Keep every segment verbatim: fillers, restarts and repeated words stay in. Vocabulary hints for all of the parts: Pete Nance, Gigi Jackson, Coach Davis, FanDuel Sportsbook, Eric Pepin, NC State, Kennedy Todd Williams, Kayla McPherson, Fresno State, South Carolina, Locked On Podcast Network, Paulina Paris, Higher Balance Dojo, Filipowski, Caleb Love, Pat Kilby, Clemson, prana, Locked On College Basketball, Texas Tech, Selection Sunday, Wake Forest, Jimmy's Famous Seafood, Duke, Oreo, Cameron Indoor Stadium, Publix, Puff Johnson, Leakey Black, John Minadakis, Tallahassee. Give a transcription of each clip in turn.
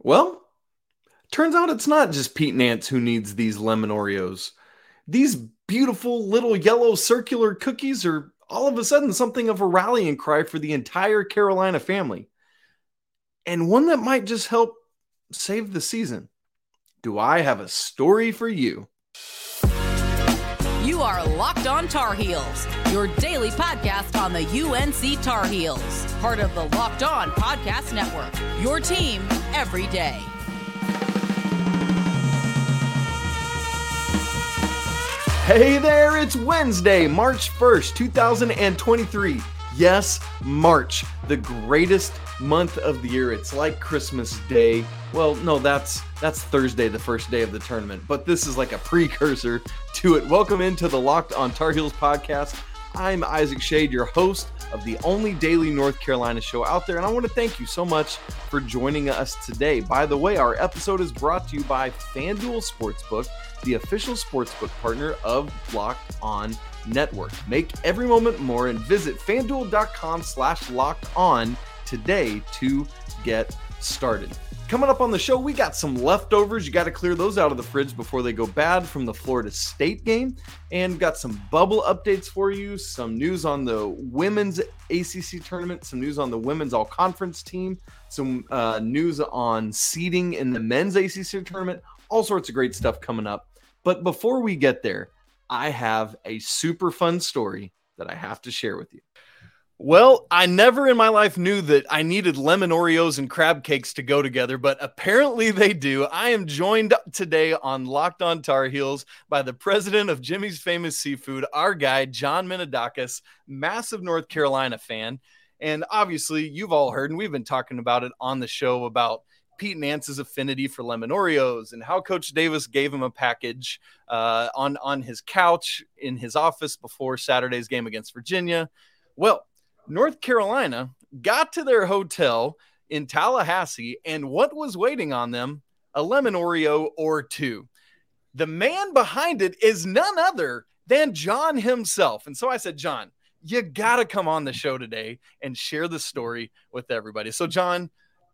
Well, turns out it's not just Pete Nance who needs these lemon Oreos. These beautiful little yellow circular cookies are all of a sudden something of a rallying cry for the entire Carolina family, and one that might just help save the season. Do I have a story for you? You are Locked On Tar Heels, your daily podcast on the U N C Tar Heels, part of the Locked On Podcast Network, your team every day. Hey there, it's Wednesday, March first, twenty twenty-three. Yes, March, the greatest month of the year. It's like Christmas Day. Well, no, that's that's Thursday, the first day of the tournament, but this is like a precursor to it. Welcome into the Locked On Tar Heels podcast. I'm Isaac Shade, your host of the only daily North Carolina show out there, and I want to thank you so much for joining us today. By the way, our episode is brought to you by FanDuel Sportsbook, the official sportsbook partner of Locked On Network. Make every moment more and visit FanDuel.com slash Locked On today to get started. Coming up on the show, we got some leftovers. You got to clear those out of the fridge before they go bad from the Florida State game. And got some bubble updates for you, some news on the women's A C C tournament, some news on the women's all-conference team, some uh, news on seeding in the men's A C C tournament, all sorts of great stuff coming up. But before we get there, I have a super fun story that I have to share with you. Well, I never in my life knew that I needed lemon Oreos and crab cakes to go together, but apparently they do. I am joined today on Locked On Tar Heels by the president of Jimmy's Famous Seafood, our guy, John Minadakis, massive North Carolina fan. And obviously you've all heard, and we've been talking about it on the show, about Pete Nance's affinity for lemon Oreos and how Coach Davis gave him a package uh, on, on his couch in his office before Saturday's game against Virginia. Well, North Carolina got to their hotel in Tallahassee, and what was waiting on them? A lemon Oreo or two. The man behind it is none other than John himself. And so I said, John, you got to come on the show today and share the story with everybody. So John,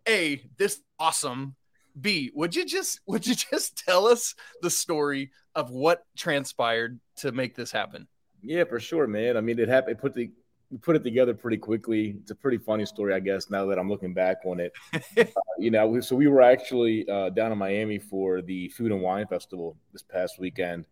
A, this is awesome. B, would you just, would you just tell us the story of what transpired to make this happen? Yeah, for sure, man. I mean, it happened. It put the, We put it together pretty quickly. It's a pretty funny story, I guess, now that I'm looking back on it. uh, you know, we, so we were actually uh, down in Miami for the Food and Wine Festival this past weekend.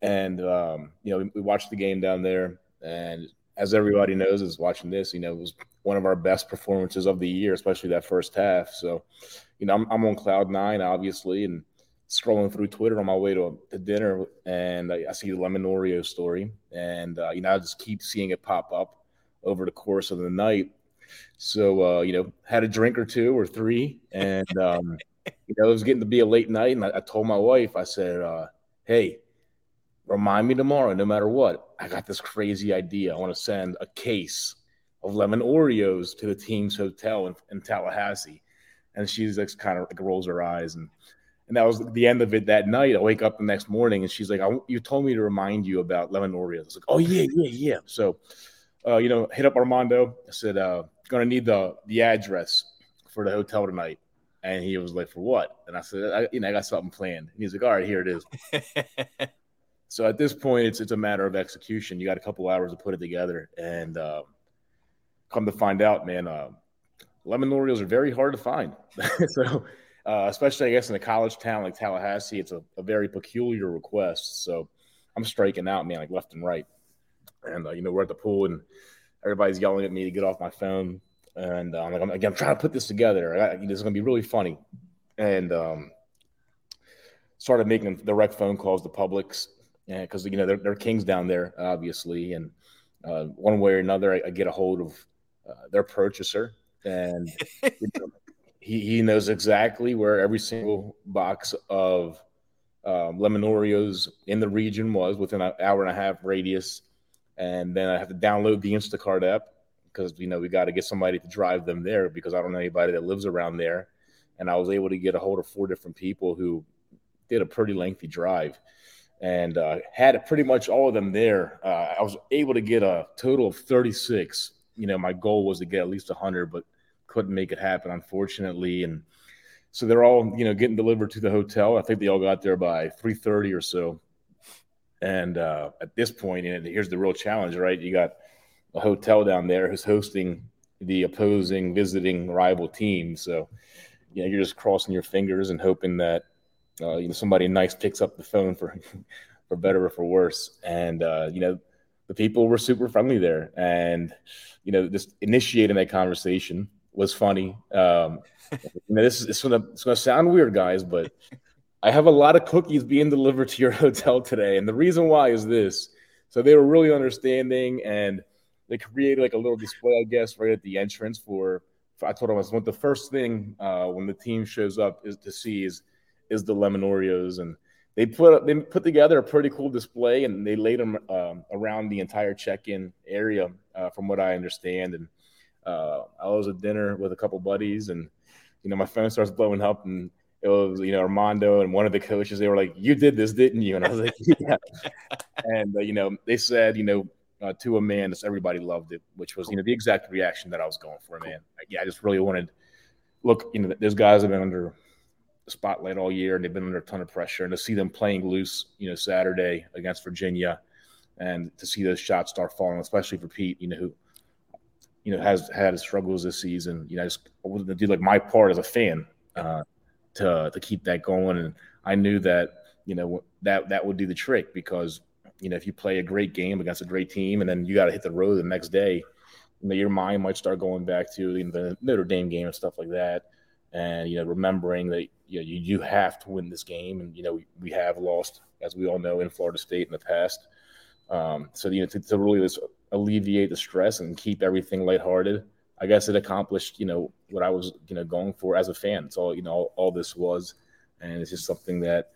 And, um, you know, we, we watched the game down there. And as everybody knows is watching this, you know, it was one of our best performances of the year, especially that first half. So, you know, I'm, I'm on cloud nine, obviously, and scrolling through Twitter on my way to, to dinner. And I, I see the lemon Oreo story. And, uh, you know, I just keep seeing it pop up over the course of the night. So, uh, you know, had a drink or two or three, and, um, you know, it was getting to be a late night, and I, I told my wife, I said, uh, hey, remind me tomorrow, no matter what. I got this crazy idea. I want to send a case of lemon Oreos to the team's hotel in, in Tallahassee. And she's like, kind of like rolls her eyes. And, and that was the end of it that night. I wake up the next morning, and she's like, I, you told me to remind you about lemon Oreos. I was like, oh, yeah, yeah, yeah. So, Uh, you know, hit up Armando. I said, uh, going to need the the address for the hotel tonight. And he was like, for what? And I said, I, you know, I got something planned. And he's like, all right, here it is. So at this point, it's it's a matter of execution. You got a couple hours to put it together. And uh, come to find out, man, uh, lemon Oreos are very hard to find. so uh, especially, I guess, in a college town like Tallahassee, it's a, a very peculiar request. So I'm striking out, man, like left and right. And, uh, you know, we're at the pool, and everybody's yelling at me to get off my phone. And uh, I'm like, I'm, I'm trying to put this together. I, this is going to be really funny. And um, started making direct phone calls to Publix because, you know, they're, they're kings down there, obviously. And uh, one way or another, I, I get a hold of uh, their purchaser. And you know, he, he knows exactly where every single box of um, lemon Oreos in the region was within an hour and a half radius. And then I have to download the Instacart app because, you know, we got to get somebody to drive them there because I don't know anybody that lives around there. And I was able to get a hold of four different people who did a pretty lengthy drive and uh, had pretty much all of them there. Uh, I was able to get a total of thirty-six. You know, my goal was to get at least one hundred, but couldn't make it happen, unfortunately. And So they're all, you know, getting delivered to the hotel. I think they all got there by three thirty or so. And uh, at this point, and here's the real challenge, right? You got a hotel down there who's hosting the opposing visiting rival team. So, you know, you're just crossing your fingers and hoping that, uh, you know, somebody nice picks up the phone for for better or for worse. And, uh, you know, the people were super friendly there. And, you know, just initiating that conversation was funny. Um, you know, this is it's gonna, it's gonna sound weird, guys, but I have a lot of cookies being delivered to your hotel today. And the reason why is this. So they were really understanding, and they created like a little display, I guess, right at the entrance for, for I told them, I said, the first thing uh, when the team shows up is to see is, is the lemon Oreos. And they put they put together a pretty cool display, and they laid them um, around the entire check-in area, uh, from what I understand. And uh, I was at dinner with a couple buddies, and, you know, my phone starts blowing up, and it was, you know, Armando and one of the coaches, they were like, "You did this, didn't you?" And I was like, "Yeah." And, uh, you know, they said, you know, Uh, to a man, just everybody loved it, which was, you know, the exact reaction that I was going for, man. Like, yeah, I just really wanted – look, you know, those guys have been under the spotlight all year, and they've been under a ton of pressure. And to see them playing loose, you know, Saturday against Virginia, and to see those shots start falling, especially for Pete, you know, who, you know, has had his struggles this season. You know, I just wanted to do, like, my part as a fan uh, to to keep that going. And I knew that, you know, that that would do the trick, because – you know, if you play a great game against a great team, and then you got to hit the road the next day, you know, your mind might start going back to you know, the Notre Dame game and stuff like that. And, you know, remembering that, you know, you, you have to win this game. And, you know, we, we have lost, as we all know, in Florida State in the past. Um, so, you know, to, to really just alleviate the stress and keep everything lighthearted, I guess it accomplished, you know, what I was, you know, going for as a fan. It's all, you know, all, all this was. And it's just something that,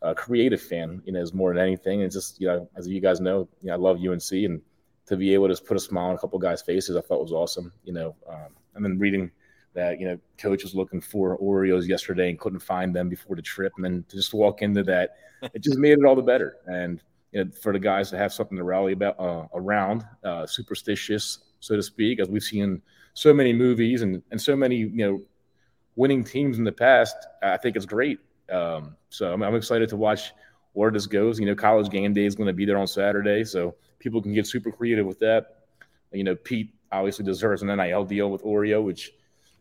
a creative fan, you know, is more than anything. It's just, you know, as you guys know, you know, I love U N C, and to be able to just put a smile on a couple guys' faces, I thought was awesome, you know. Um, and then reading that, you know, coach was looking for Oreos yesterday and couldn't find them before the trip, and then to just walk into that, it just made it all the better. And, you know, for the guys to have something to rally about uh, around, uh, superstitious, so to speak, as we've seen so many movies and, and so many, you know, winning teams in the past, I think it's great. Um, so I'm, I'm excited to watch where this goes. You know, College Game Day is going to be there on Saturday, so people can get super creative with that. You know, Pete obviously deserves an N I L deal with Oreo, which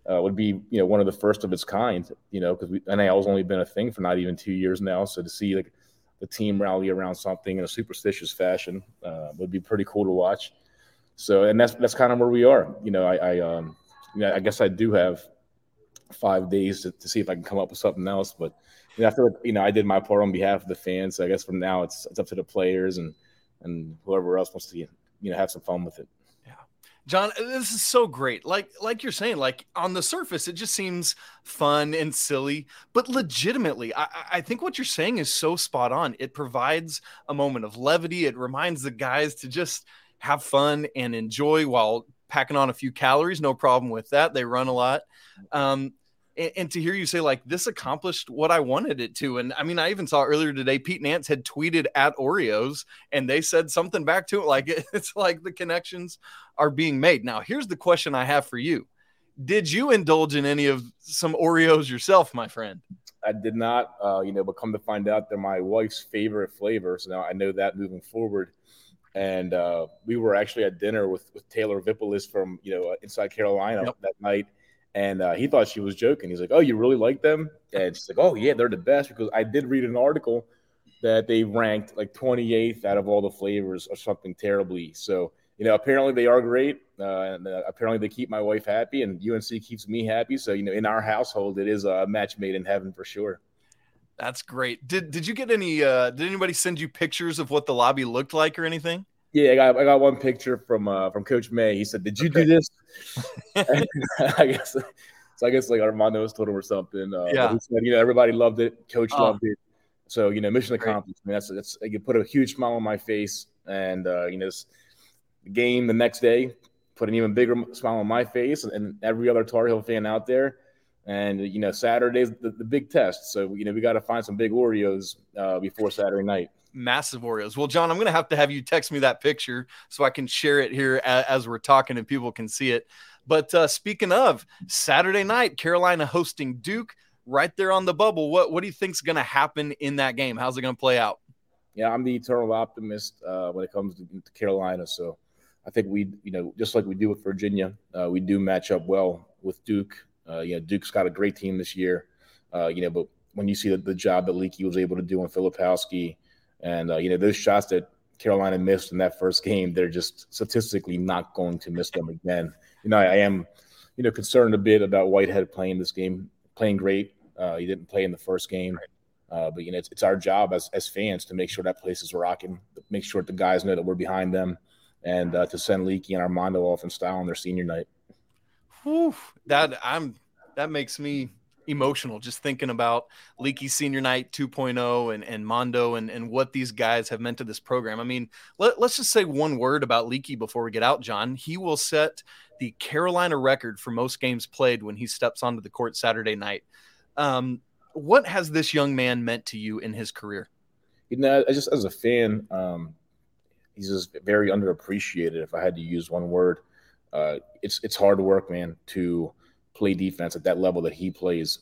uh, would be, you know, one of the first of its kind, you know, because N I L has only been a thing for not even two years now. So to see, like, the team rally around something in a superstitious fashion uh, would be pretty cool to watch. So, and that's, that's kind of where we are. You know, I, I, um, you know, I guess I do have five days to, to see if I can come up with something else. But you know, I feel like, you know, I did my part on behalf of the fans. So I guess from now it's, it's up to the players and, and whoever else wants to, you know, have some fun with it. Yeah. John, this is so great. Like, like you're saying, like on the surface, it just seems fun and silly, but legitimately, I, I think what you're saying is so spot on. It provides a moment of levity. It reminds the guys to just have fun and enjoy while packing on a few calories. No problem with that. They run a lot. Um, and, and to hear you say, like, this accomplished what I wanted it to. And I mean, I even saw earlier today, Pete Nance had tweeted at Oreos, and they said something back to it. Like, it's like the connections are being made. Now, here's the question I have for you. Did you indulge in any of some Oreos yourself, my friend? I did not, uh, you know, but come to find out they're my wife's favorite flavor. So now I know that moving forward. And uh, we were actually at dinner with, with Taylor Vipolis from, you know, uh, Inside Carolina yep. that night. And uh, he thought she was joking. He's like, "Oh, you really like them?" And she's like, "Oh, yeah, they're the best." Because I did read an article that they ranked like twenty-eighth out of all the flavors or something terribly. So, you know, apparently they are great. Uh, and uh, apparently they keep my wife happy, and U N C keeps me happy. So, you know, in our household, it is a match made in heaven for sure. That's great. Did did you get any uh, – did anybody send you pictures of what the lobby looked like or anything? Yeah, I got I got one picture from uh, from Coach May. He said, "Did you okay. do this?" I guess so. I guess like Armando was told him or something. Uh, yeah. He said, you know, everybody loved it. Coach oh. loved it. So, you know, mission accomplished. I mean, that's that's you put a huge smile on my face, and uh, you know, the game the next day put an even bigger smile on my face, and every other Tar Heel fan out there. And, you know, Saturday's the, the big test. So, you know, we got to find some big Oreos uh, before Saturday night. Massive Oreos. Well, John, I'm going to have to have you text me that picture so I can share it here as, as we're talking and people can see it. But uh, speaking of Saturday night, Carolina hosting Duke. right there on the bubble. What what do you think's going to happen in that game? How's it going to play out? Yeah, I'm the eternal optimist uh, when it comes to, to Carolina. So I think we, you know, just like we do with Virginia, uh, we do match up well with Duke. Uh, you know, Duke's got a great team this year. Uh, you know, but when you see the, the job that Leakey was able to do on Filipowski, and uh, you know, those shots that Carolina missed in that first game, they're just statistically not going to miss them again. You know, I, I am, you know, concerned a bit about Whitehead playing this game, playing great. Uh, he didn't play in the first game, uh, but you know, it's, it's our job as as fans to make sure that place is rocking, make sure the guys know that we're behind them, and uh, to send Leakey and Armando off in style on their senior night. Whew, that I'm that makes me emotional just thinking about Leakey senior night two point oh and, and Mondo and, and what these guys have meant to this program. I mean, let, let's just say one word about Leakey before we get out, John. He will set the Carolina record for most games played when he steps onto the court Saturday night. Um, what has this young man meant to you in his career? You know, I just as a fan, um, he's just very underappreciated. If I had to use one word, uh, it's, it's hard work, man, to play defense at that level that he plays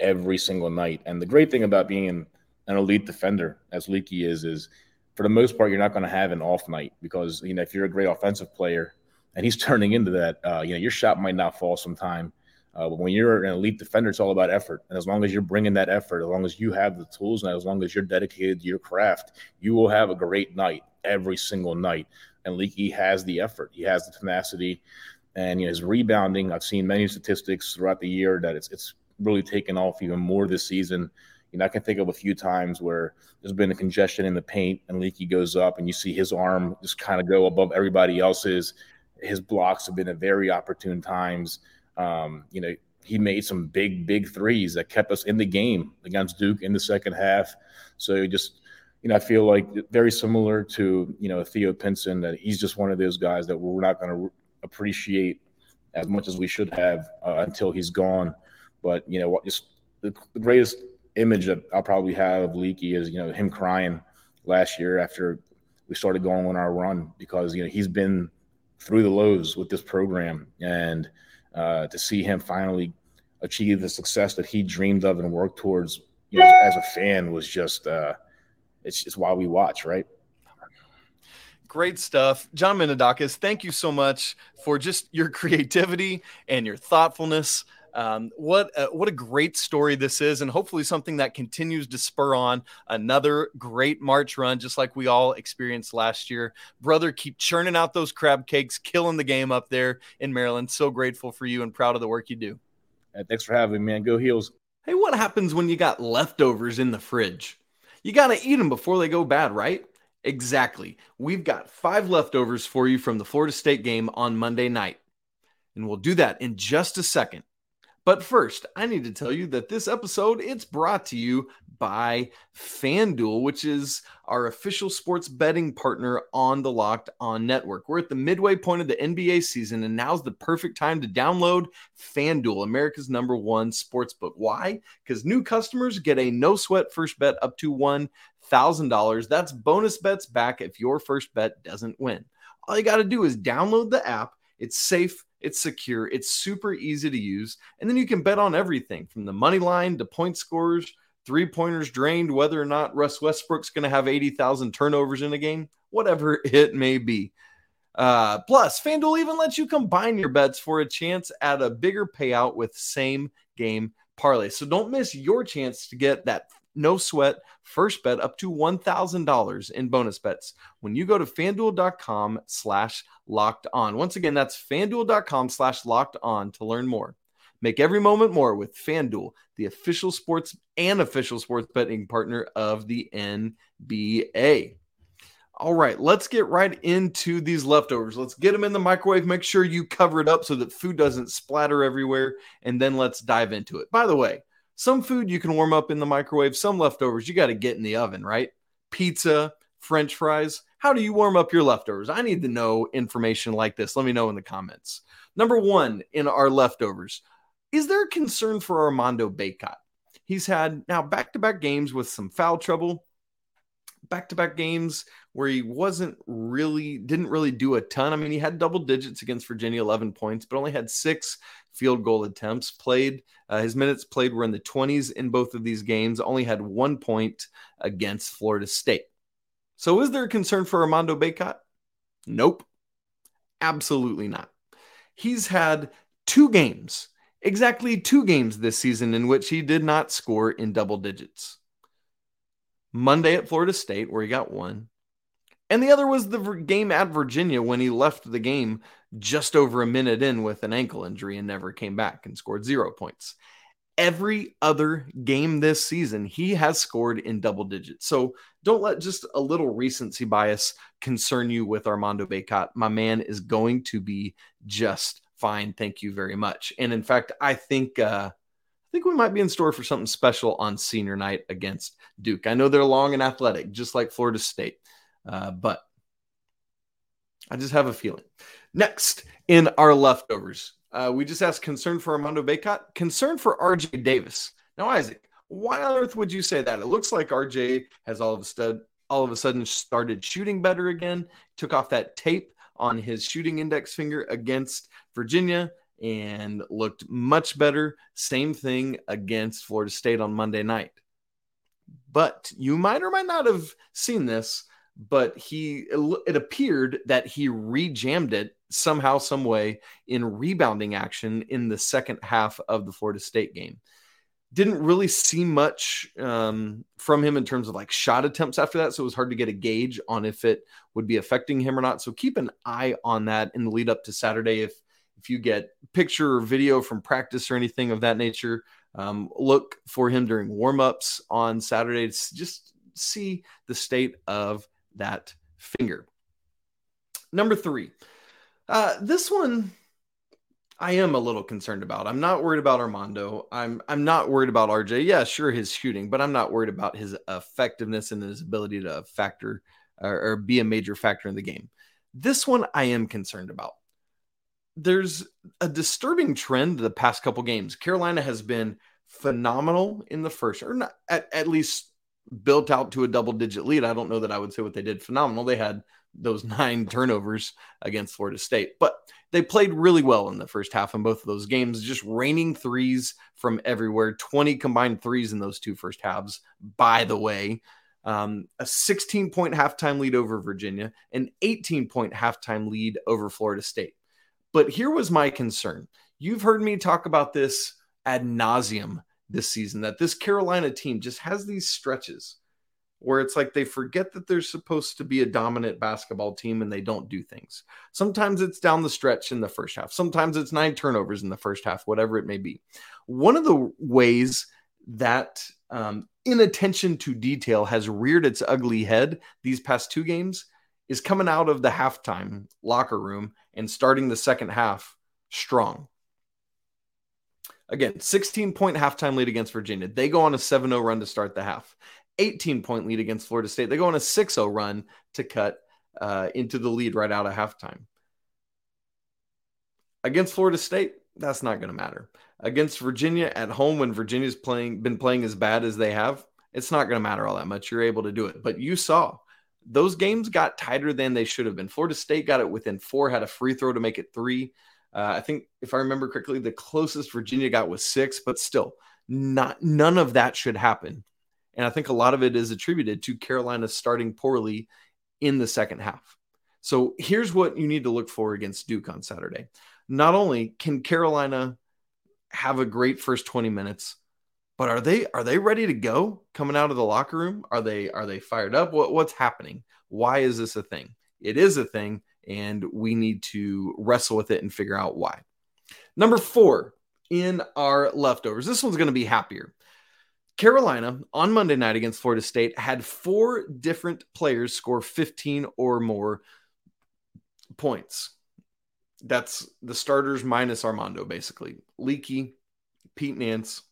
every single night. And the great thing about being an elite defender, as Leakey is, is for the most part, you're not going to have an off night because, you know, if you're a great offensive player and he's turning into that, uh, you know, your shot might not fall sometime. Uh, but when you're an elite defender, it's all about effort. And as long as you're bringing that effort, as long as you have the tools and as long as you're dedicated to your craft, you will have a great night every single night. And Leakey has the effort. He has the tenacity. And you know, his rebounding, I've seen many statistics throughout the year that it's it's really taken off even more this season. You know, I can think of a few times where there's been a congestion in the paint and Leakey goes up and you see his arm just kind of go above everybody else's. His blocks have been at very opportune times. Um, you know, he made some big, big threes that kept us in the game against Duke in the second half. So just, you know, I feel like very similar to, you know, Theo Pinson, that he's just one of those guys that we're not going to – appreciate as much as we should have uh, until he's gone. But you know what, just the, the greatest image that I'll probably have of Leakey is, you know, him crying last year after we started going on our run, because you know he's been through the lows with this program, and uh, to see him finally achieve the success that he dreamed of and worked towards, you know, as a fan was just uh, it's just why we watch, right? Great stuff. John Minadakis, thank you so much for just your creativity and your thoughtfulness. Um, what, a, what a great story this is, and hopefully something that continues to spur on another great March run, just like we all experienced last year. Brother, keep churning out those crab cakes, killing the game up there in Maryland. So grateful for you and proud of the work you do. Uh, thanks for having me, man. Go Heels. Hey, what happens when you got leftovers in the fridge? You got to eat them before they go bad, right? Exactly. We've got five leftovers for you from the Florida State game on Monday night, and we'll do that in just a second. But first, I need to tell you that this episode, it's brought to you by FanDuel, which is our official sports betting partner on the Locked On Network. We're at the midway point of the N B A season, and now's the perfect time to download FanDuel, America's number one sportsbook. Why? Because new customers get a no-sweat first bet up to one thousand dollars. That's bonus bets back if your first bet doesn't win. All you got to do is download the app. It's safe. It's secure, it's super easy to use, and then you can bet on everything from the money line to point scorers, three-pointers drained, whether or not Russ Westbrook's going to have eighty thousand turnovers in a game, whatever it may be. Uh, plus, FanDuel even lets you combine your bets for a chance at a bigger payout with same-game parlay. So don't miss your chance to get that no-sweat first bet up to one thousand dollars in bonus bets when you go to FanDuel.com slash locked on. Once again, that's FanDuel.com slash locked on to learn more. Make every moment more with FanDuel, the official sports and official sports betting partner of the N B A. All right, let's get right into these leftovers. Let's get them in the microwave. Make sure you cover it up so that food doesn't splatter everywhere, and then let's dive into it. By the way, some food you can warm up in the microwave. Some leftovers you got to get in the oven, right? Pizza, French fries. How do you warm up your leftovers? I need to know information like this. Let me know in the comments. Number one in our leftovers, is there a concern for Armando Bacot? He's had now back-to-back games with some foul trouble, back-to-back games where he wasn't really, didn't really do a ton. I mean, he had double digits against Virginia, eleven points, but only had six field goal attempts played. Uh, his minutes played were in the twenties in both of these games, only had one point against Florida State. So is there a concern for Armando Bacot? Nope. Absolutely not. He's had two games, exactly two games this season in which he did not score in double digits. Monday at Florida State, where he got one. And the other was the game at Virginia when he left the game just over a minute in with an ankle injury and never came back and scored zero points. Every other game this season, he has scored in double digits. So don't let just a little recency bias concern you with Armando Bacot. My man is going to be just fine. Thank you very much. And in fact, I think uh, I think we might be in store for something special on senior night against Duke. I know they're long and athletic, just like Florida State, uh, but I just have a feeling. Next in our leftovers, Uh, we just asked concern for Armando Bacot, concern for R J Davis. Now, Isaac, why on earth would you say that? It looks like R J has all of a sudden, all of a sudden started shooting better again, took off that tape on his shooting index finger against Virginia and looked much better. Same thing against Florida State on Monday night. But you might or might not have seen this, but he it appeared that he re-jammed it somehow, some way in rebounding action in the second half of the Florida State game. Didn't really see much um, from him in terms of like shot attempts after that. So it was hard to get a gauge on if it would be affecting him or not. So keep an eye on that in the lead up to Saturday. If, if you get picture or video from practice or anything of that nature, um, look for him during warmups on Saturday to just see the state of that finger. Number three, Uh, this one I am a little concerned about. I'm not worried about Armando. I'm I'm not worried about R J. Yeah, sure, his shooting, but I'm not worried about his effectiveness and his ability to factor or, or be a major factor in the game. This one I am concerned about. There's a disturbing trend the past couple games. Carolina has been phenomenal in the first, or not, at, at least built out to a double-digit lead. I don't know that I would say what they did phenomenal. They had those nine turnovers against Florida State, but they played really well in the first half in both of those games, just raining threes from everywhere, twenty combined threes in those two first halves, by the way, um, a sixteen point halftime lead over Virginia, an eighteen point halftime lead over Florida State. But here was my concern. You've heard me talk about this ad nauseum this season, that this Carolina team just has these stretches where it's like they forget that they're supposed to be a dominant basketball team and they don't do things. Sometimes it's down the stretch in the first half. Sometimes it's nine turnovers in the first half, whatever it may be. One of the ways that um, inattention to detail has reared its ugly head these past two games is coming out of the halftime locker room and starting the second half strong. Again, sixteen point halftime lead against Virginia. They go on a seven oh run to start the half. eighteen point lead against Florida State. They go on a six oh run to cut uh, into the lead right out of halftime. Against Florida State, that's not going to matter. Against Virginia at home, when Virginia's playing, been playing as bad as they have, it's not going to matter all that much. You're able to do it. But you saw those games got tighter than they should have been. Florida State got it within four, had a free throw to make it three. Uh, I think, if I remember correctly, the closest Virginia got was six, but still, not none of that should happen. And I think a lot of it is attributed to Carolina starting poorly in the second half. So here's what you need to look for against Duke on Saturday. Not only can Carolina have a great first twenty minutes, but are they are they ready to go coming out of the locker room? Are they are they fired up? What, what's happening? Why is this a thing? It is a thing, and we need to wrestle with it and figure out why. Number four in our leftovers. This one's going to be happier. Carolina on Monday night against Florida State had four different players score fifteen or more points. That's the starters minus Armando, basically. Leakey, Pete Nance,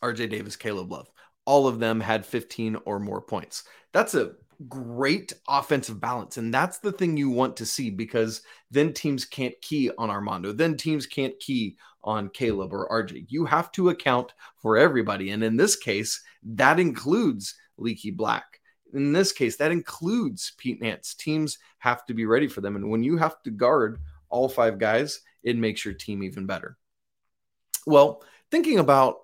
R J Davis, Caleb Love. All of them had fifteen or more points. That's a great offensive balance. And that's the thing you want to see, because then teams can't key on Armando. Then teams can't key on Caleb or R J. You have to account for everybody. And in this case, that includes Leakey Black. In this case, that includes Pete Nance. Teams have to be ready for them. And when you have to guard all five guys, it makes your team even better. Well, thinking about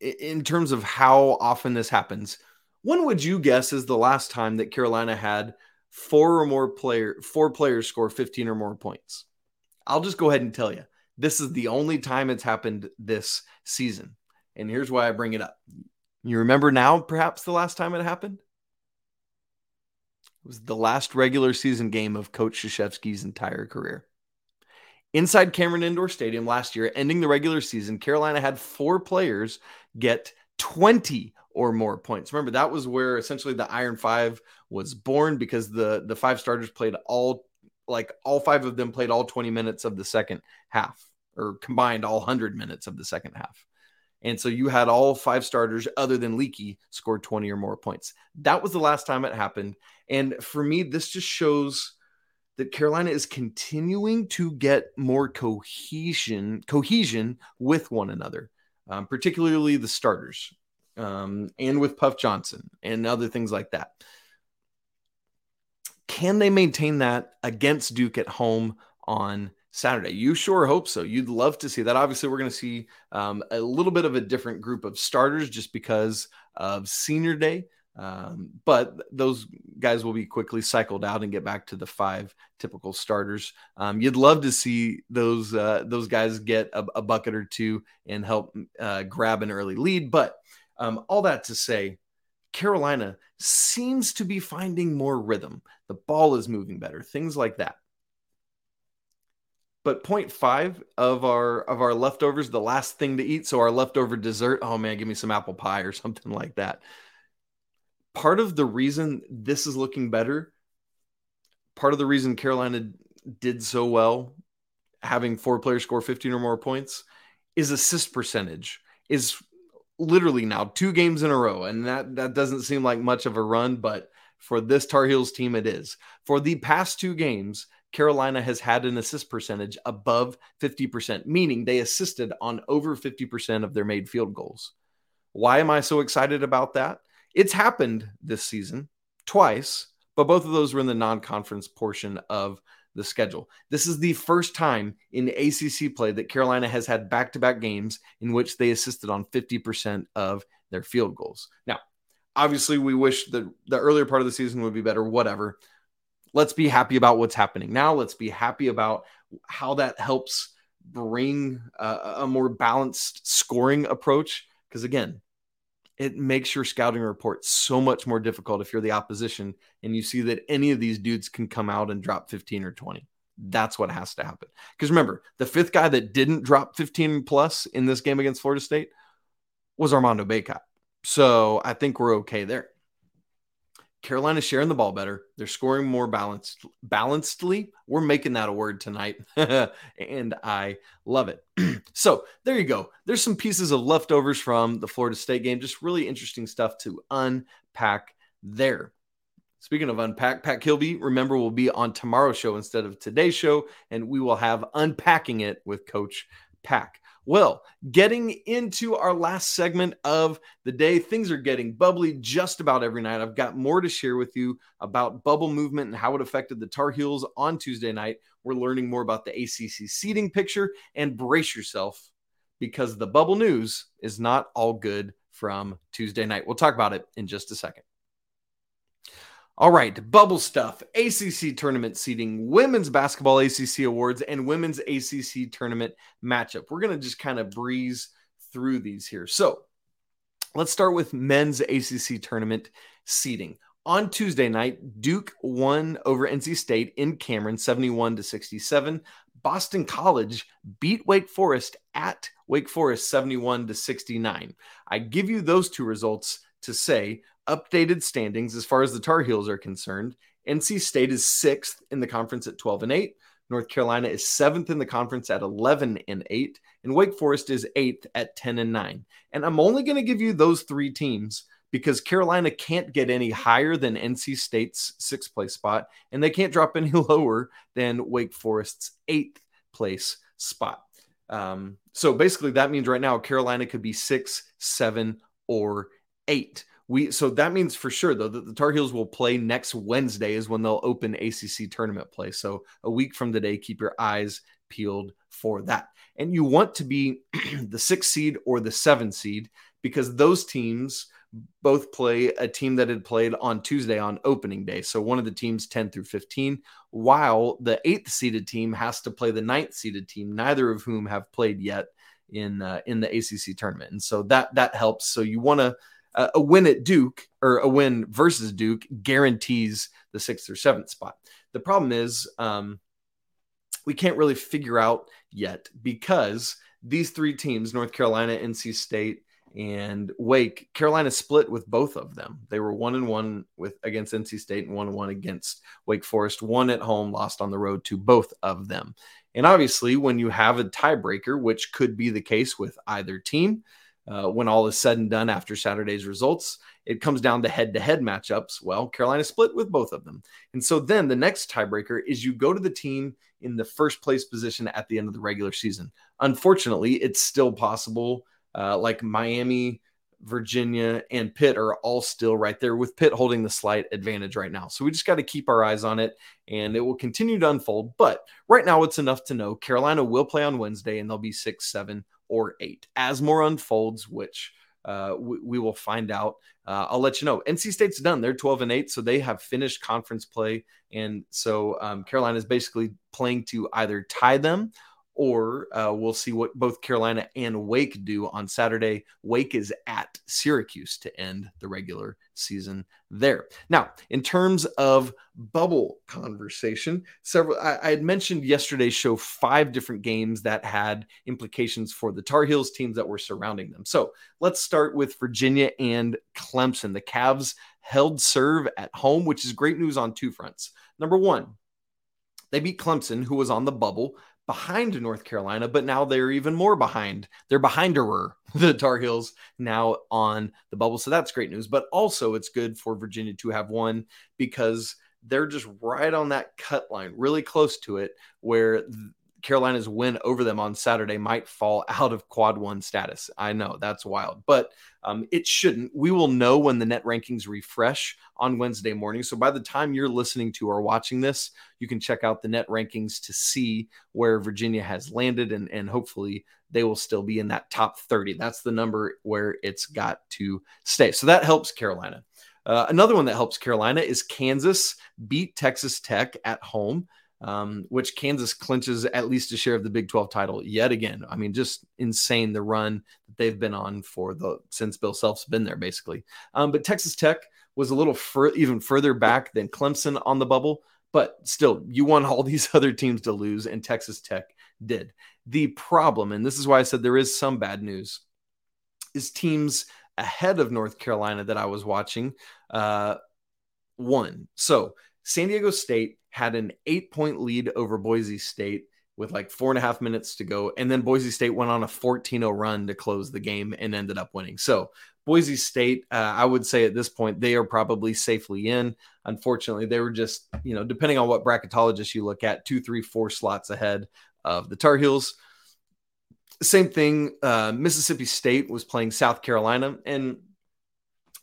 in terms of how often this happens, when would you guess is the last time that Carolina had four or more player, four players score fifteen or more points? I'll just go ahead and tell you, this is the only time it's happened this season. And here's why I bring it up. You remember now, perhaps the last time it happened? It was the last regular season game of Coach Krzyzewski's entire career. Inside Cameron Indoor Stadium last year, ending the regular season, Carolina had four players get twenty or more points. Remember, that was where essentially the Iron Five was born, because the, the five starters played all, like all five of them played all twenty minutes of the second half, or combined all one hundred minutes of the second half. And so you had all five starters other than Leakey score twenty or more points. That was the last time it happened. And for me, this just shows that Carolina is continuing to get more cohesion, cohesion with one another, um, particularly the starters, um, and with Puff Johnson and other things like that. Can they maintain that against Duke at home on Saturday? You sure hope so. You'd love to see that. Obviously, we're going to see um, a little bit of a different group of starters just because of senior day. Um, but those guys will be quickly cycled out and get back to the five typical starters. Um, you'd love to see those, uh, those guys get a, a bucket or two and help uh, grab an early lead. But um, all that to say, Carolina seems to be finding more rhythm. The ball is moving better, things like that. But point five of our of our leftovers, the last thing to eat, so our leftover dessert, oh man, give me some apple pie or something like that. Part of the reason this is looking better, part of the reason Carolina did so well, having four players score fifteen or more points, is assist percentage is literally now two games in a row. And that, that doesn't seem like much of a run, but for this Tar Heels team, it is. For the past two games, Carolina has had an assist percentage above fifty percent, meaning they assisted on over fifty percent of their made field goals. Why am I so excited about that? It's happened this season twice, but both of those were in the non-conference portion of the schedule. This is the first time in A C C play that Carolina has had back-to-back games in which they assisted on fifty percent of their field goals. Now, obviously, we wish the, the earlier part of the season would be better, whatever. Let's be happy about what's happening now. Let's be happy about how that helps bring a, a more balanced scoring approach, because, again, it makes your scouting report so much more difficult if you're the opposition and you see that any of these dudes can come out and drop fifteen or twenty. That's what has to happen. Because remember, the fifth guy that didn't drop fifteen plus in this game against Florida State was Armando Bacot. So I think we're okay there. Carolina's sharing the ball better. They're scoring more balanced, balancedly. We're making that a word tonight, and I love it. So there you go. There's some pieces of leftovers from the Florida State game. Just really interesting stuff to unpack there. Speaking of unpack, Pat Kilby, remember, will be on tomorrow's show instead of today's show, and we will have Unpacking It with Coach Pack. Well, getting into our last segment of the day, things are getting bubbly just about every night. I've got more to share with you about bubble movement and how it affected the Tar Heels on Tuesday night. We're learning more about the A C C seeding picture, and brace yourself, because the bubble news is not all good from Tuesday night. We'll talk about it in just a second. All right, bubble stuff, A C C tournament seeding, women's basketball A C C awards, and women's A C C tournament matchup. We're going to just kind of breeze through these here. So let's start with men's A C C tournament seeding. On Tuesday night, Duke won over N C State in Cameron, seventy-one to sixty-seven. Boston College beat Wake Forest at Wake Forest, seventy-one to sixty-nine. I give you those two results to say updated standings as far as the Tar Heels are concerned. N C State is sixth in the conference at twelve and eight. North Carolina is seventh in the conference at eleven and eight, and Wake Forest is eighth at ten and nine. And I'm only going to give you those three teams because Carolina can't get any higher than N C State's sixth place spot, and they can't drop any lower than Wake Forest's eighth place spot. Um, so basically that means right now Carolina could be six, seven, or eight. We, so that means for sure, though, that the Tar Heels will play next Wednesday is when they'll open A C C tournament play. So a week from today, keep your eyes peeled for that. And you want to be the sixth seed or the seventh seed, because those teams both play a team that had played on Tuesday on opening day. So one of the teams ten through fifteen, while the eighth seeded team has to play the ninth seeded team, neither of whom have played yet in uh, in the A C C tournament. And so that, that helps. So you want to, uh, a win at Duke or a win versus Duke guarantees the sixth or seventh spot. The problem is um, we can't really figure out yet, because these three teams, North Carolina, N C State, and Wake, Carolina split with both of them. They were one and one with against N C State and one and one against Wake Forest. One at home, lost on the road to both of them. And obviously, when you have a tiebreaker, which could be the case with either team, uh, when all is said and done after Saturday's results, it comes down to head-to-head matchups. Well, Carolina split with both of them. And so then the next tiebreaker is you go to the team in the first place position at the end of the regular season. Unfortunately, it's still possible. Uh, like Miami, Virginia, and Pitt are all still right there, with Pitt holding the slight advantage right now. So we just got to keep our eyes on it, and it will continue to unfold. But right now it's enough to know Carolina will play on Wednesday, and they'll be six, seven, or eight. As more unfolds, which uh, we, we will find out, uh, I'll let you know. N C State's done. They're twelve and eight, so they have finished conference play. And so um, Carolina is basically playing to either tie them, or uh, we'll see what both Carolina and Wake do on Saturday. Wake is at Syracuse to end the regular season there. Now, in terms of bubble conversation, several I, I had mentioned yesterday's show five different games that had implications for the Tar Heels teams that were surrounding them. So let's start with Virginia and Clemson. The Cavs held serve at home, which is great news on two fronts. Number one, they beat Clemson, who was on the bubble, behind North Carolina, but now they're even more behind. They're behinderer, the Tar Heels, now on the bubble. So that's great news. But also it's good for Virginia to have won, because they're just right on that cut line, really close to it, where Carolina's win over them on Saturday might fall out of quad one status. I know that's wild, but um, it shouldn't. We will know when the net rankings refresh on Wednesday morning. So by the time you're listening to or watching this, you can check out the net rankings to see where Virginia has landed, and, and hopefully they will still be in that top thirty. That's the number where it's got to stay. So that helps Carolina. Uh, another one that helps Carolina is Kansas beat Texas Tech at home, um, which Kansas clinches at least a share of the Big twelve title yet again. I mean, just insane the run that they've been on for the since Bill Self's been there, basically. Um, but Texas Tech was a little fur- even further back than Clemson on the bubble, but still, you want all these other teams to lose, and Texas Tech did. The problem, and this is why I said there is some bad news, is teams ahead of North Carolina that I was watching uh, won. So San Diego State had an eight-point lead over Boise State with like four and a half minutes to go, and then Boise State went on a fourteen oh run to close the game and ended up winning. So Boise State, uh, I would say at this point, they are probably safely in. Unfortunately, they were just, you know, depending on what bracketologist you look at, two, three, four slots ahead of the Tar Heels. Same thing, uh, Mississippi State was playing South Carolina. And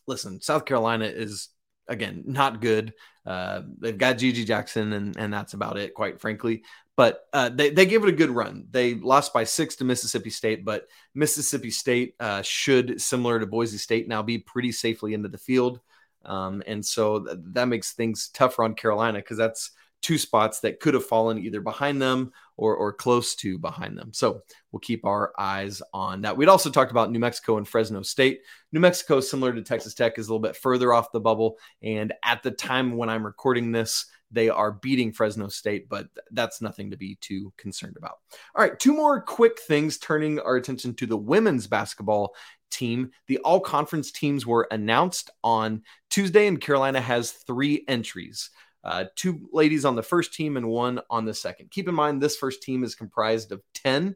listen, South Carolina is, again, not good. Uh, they've got Gigi Jackson, and, and that's about it, quite frankly. But uh, they, they gave it a good run. They lost by six to Mississippi State, but Mississippi State uh, should, similar to Boise State, now be pretty safely into the field. Um, and so th- that makes things tougher on Carolina, because that's two spots that could have fallen either behind them or, or close to behind them. So we'll keep our eyes on that. We'd also talked about New Mexico and Fresno State. New Mexico, similar to Texas Tech, is a little bit further off the bubble. And at the time when I'm recording this, they are beating Fresno State, but that's nothing to be too concerned about. All right, two more quick things, turning our attention to the women's basketball team. The all-conference teams were announced on Tuesday, and Carolina has three entries. Uh, two ladies on the first team and one on the second. Keep in mind, this first team is comprised of ten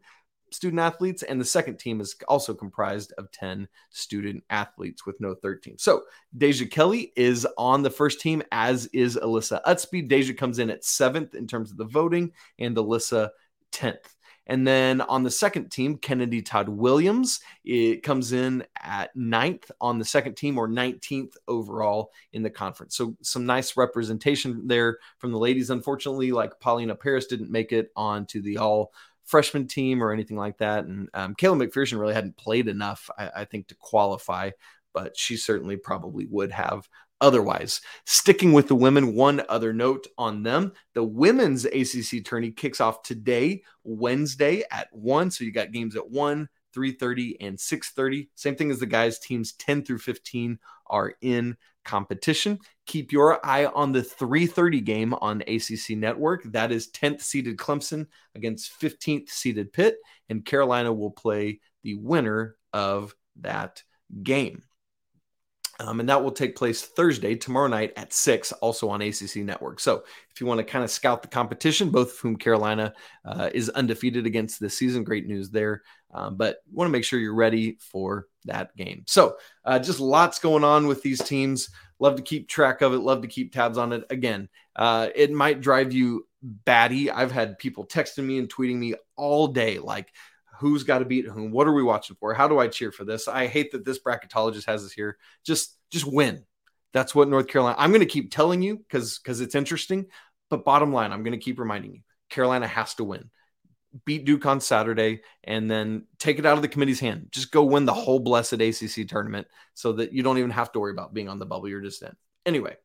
student athletes, and the second team is also comprised of ten student athletes with no third team. So Deja Kelly is on the first team, as is Alyssa Utsby. Deja comes in at seventh in terms of the voting, and Alyssa tenth. And then on the second team, Kennedy Todd Williams, it comes in at ninth on the second team, or nineteenth overall in the conference. So some nice representation there from the ladies. Unfortunately, like Paulina Paris didn't make it onto the all freshman team or anything like that. And um, Kayla McPherson really hadn't played enough, I, I think, to qualify, but she certainly probably would have otherwise. Sticking with the women, one other note on them. The women's A C C tourney kicks off today, Wednesday at one. So you got games at one, three thirty, and six thirty. Same thing as the guys. Teams ten through fifteen are in competition. Keep your eye on the three thirty game on A C C Network. That is tenth seeded Clemson against fifteenth seeded Pitt, and Carolina will play the winner of that game. Um, and that will take place Thursday, tomorrow night at six, also on A C C Network. So if you want to kind of scout the competition, both of whom Carolina uh, is undefeated against this season, great news there. Um, but you want to make sure you're ready for that game. So uh, just lots going on with these teams. Love to keep track of it. Love to keep tabs on it. Again, uh, it might drive you batty. I've had people texting me and tweeting me all day, like, who's got to beat whom? What are we watching for? How do I cheer for this? I hate that this bracketologist has us here. Just, just win. That's what North Carolina, I'm going to keep telling you because, because it's interesting, but bottom line, I'm going to keep reminding you, Carolina has to win. Beat Duke on Saturday and then take it out of the committee's hand. Just go win the whole blessed A C C tournament so that you don't even have to worry about being on the bubble. You're just in. Anyway,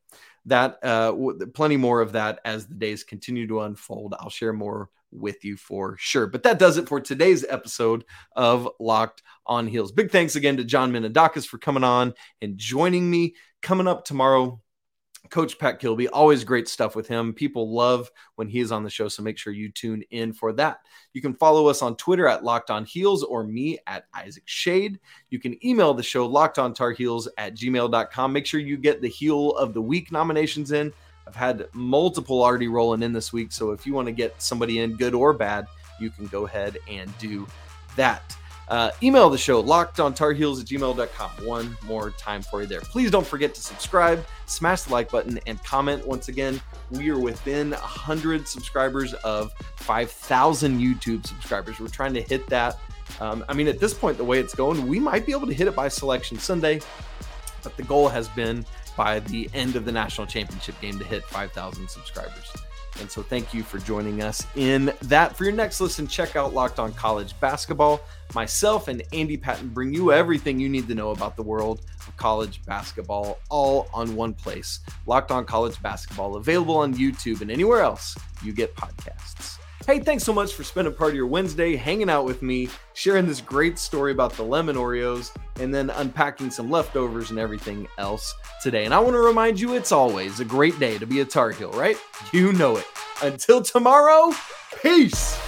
that uh, w- plenty more of that as the days continue to unfold. I'll share more with you for sure. But that does it for today's episode of Locked on Heels. Big thanks again to John Minadakis for coming on and joining me. Coming up tomorrow, Coach Pat Kilby, always great stuff with him. People love when he is on the show, so make sure you tune in for that. You can follow us on Twitter at Locked on Heels or me at Isaac Shade. You can email the show lockedontarheels at gmail dot com. Make sure you get the Heel of the Week nominations in. I've had multiple already rolling in this week, so if you want to get somebody in, good or bad, you can go ahead and do that. Uh, email the show, lockedontarheels at gmail dot com. One more time for you there. Please don't forget to subscribe, smash the like button, and comment. Once again, we are within one hundred subscribers of five thousand YouTube subscribers. We're trying to hit that. Um, I mean, at this point, the way it's going, we might be able to hit it by Selection Sunday, but the goal has been by the end of the national championship game to hit five thousand subscribers. And so thank you for joining us in that. For your next listen, check out Locked On College Basketball. Myself and Andy Patton bring you everything you need to know about the world of college basketball, all on one place. Locked On College Basketball, available on YouTube and anywhere else you get podcasts. Hey, thanks so much for spending part of your Wednesday hanging out with me, sharing this great story about the lemon Oreos, and then unpacking some leftovers and everything else today. And I want to remind you, it's always a great day to be a Tar Heel, right? You know it. Until tomorrow, peace!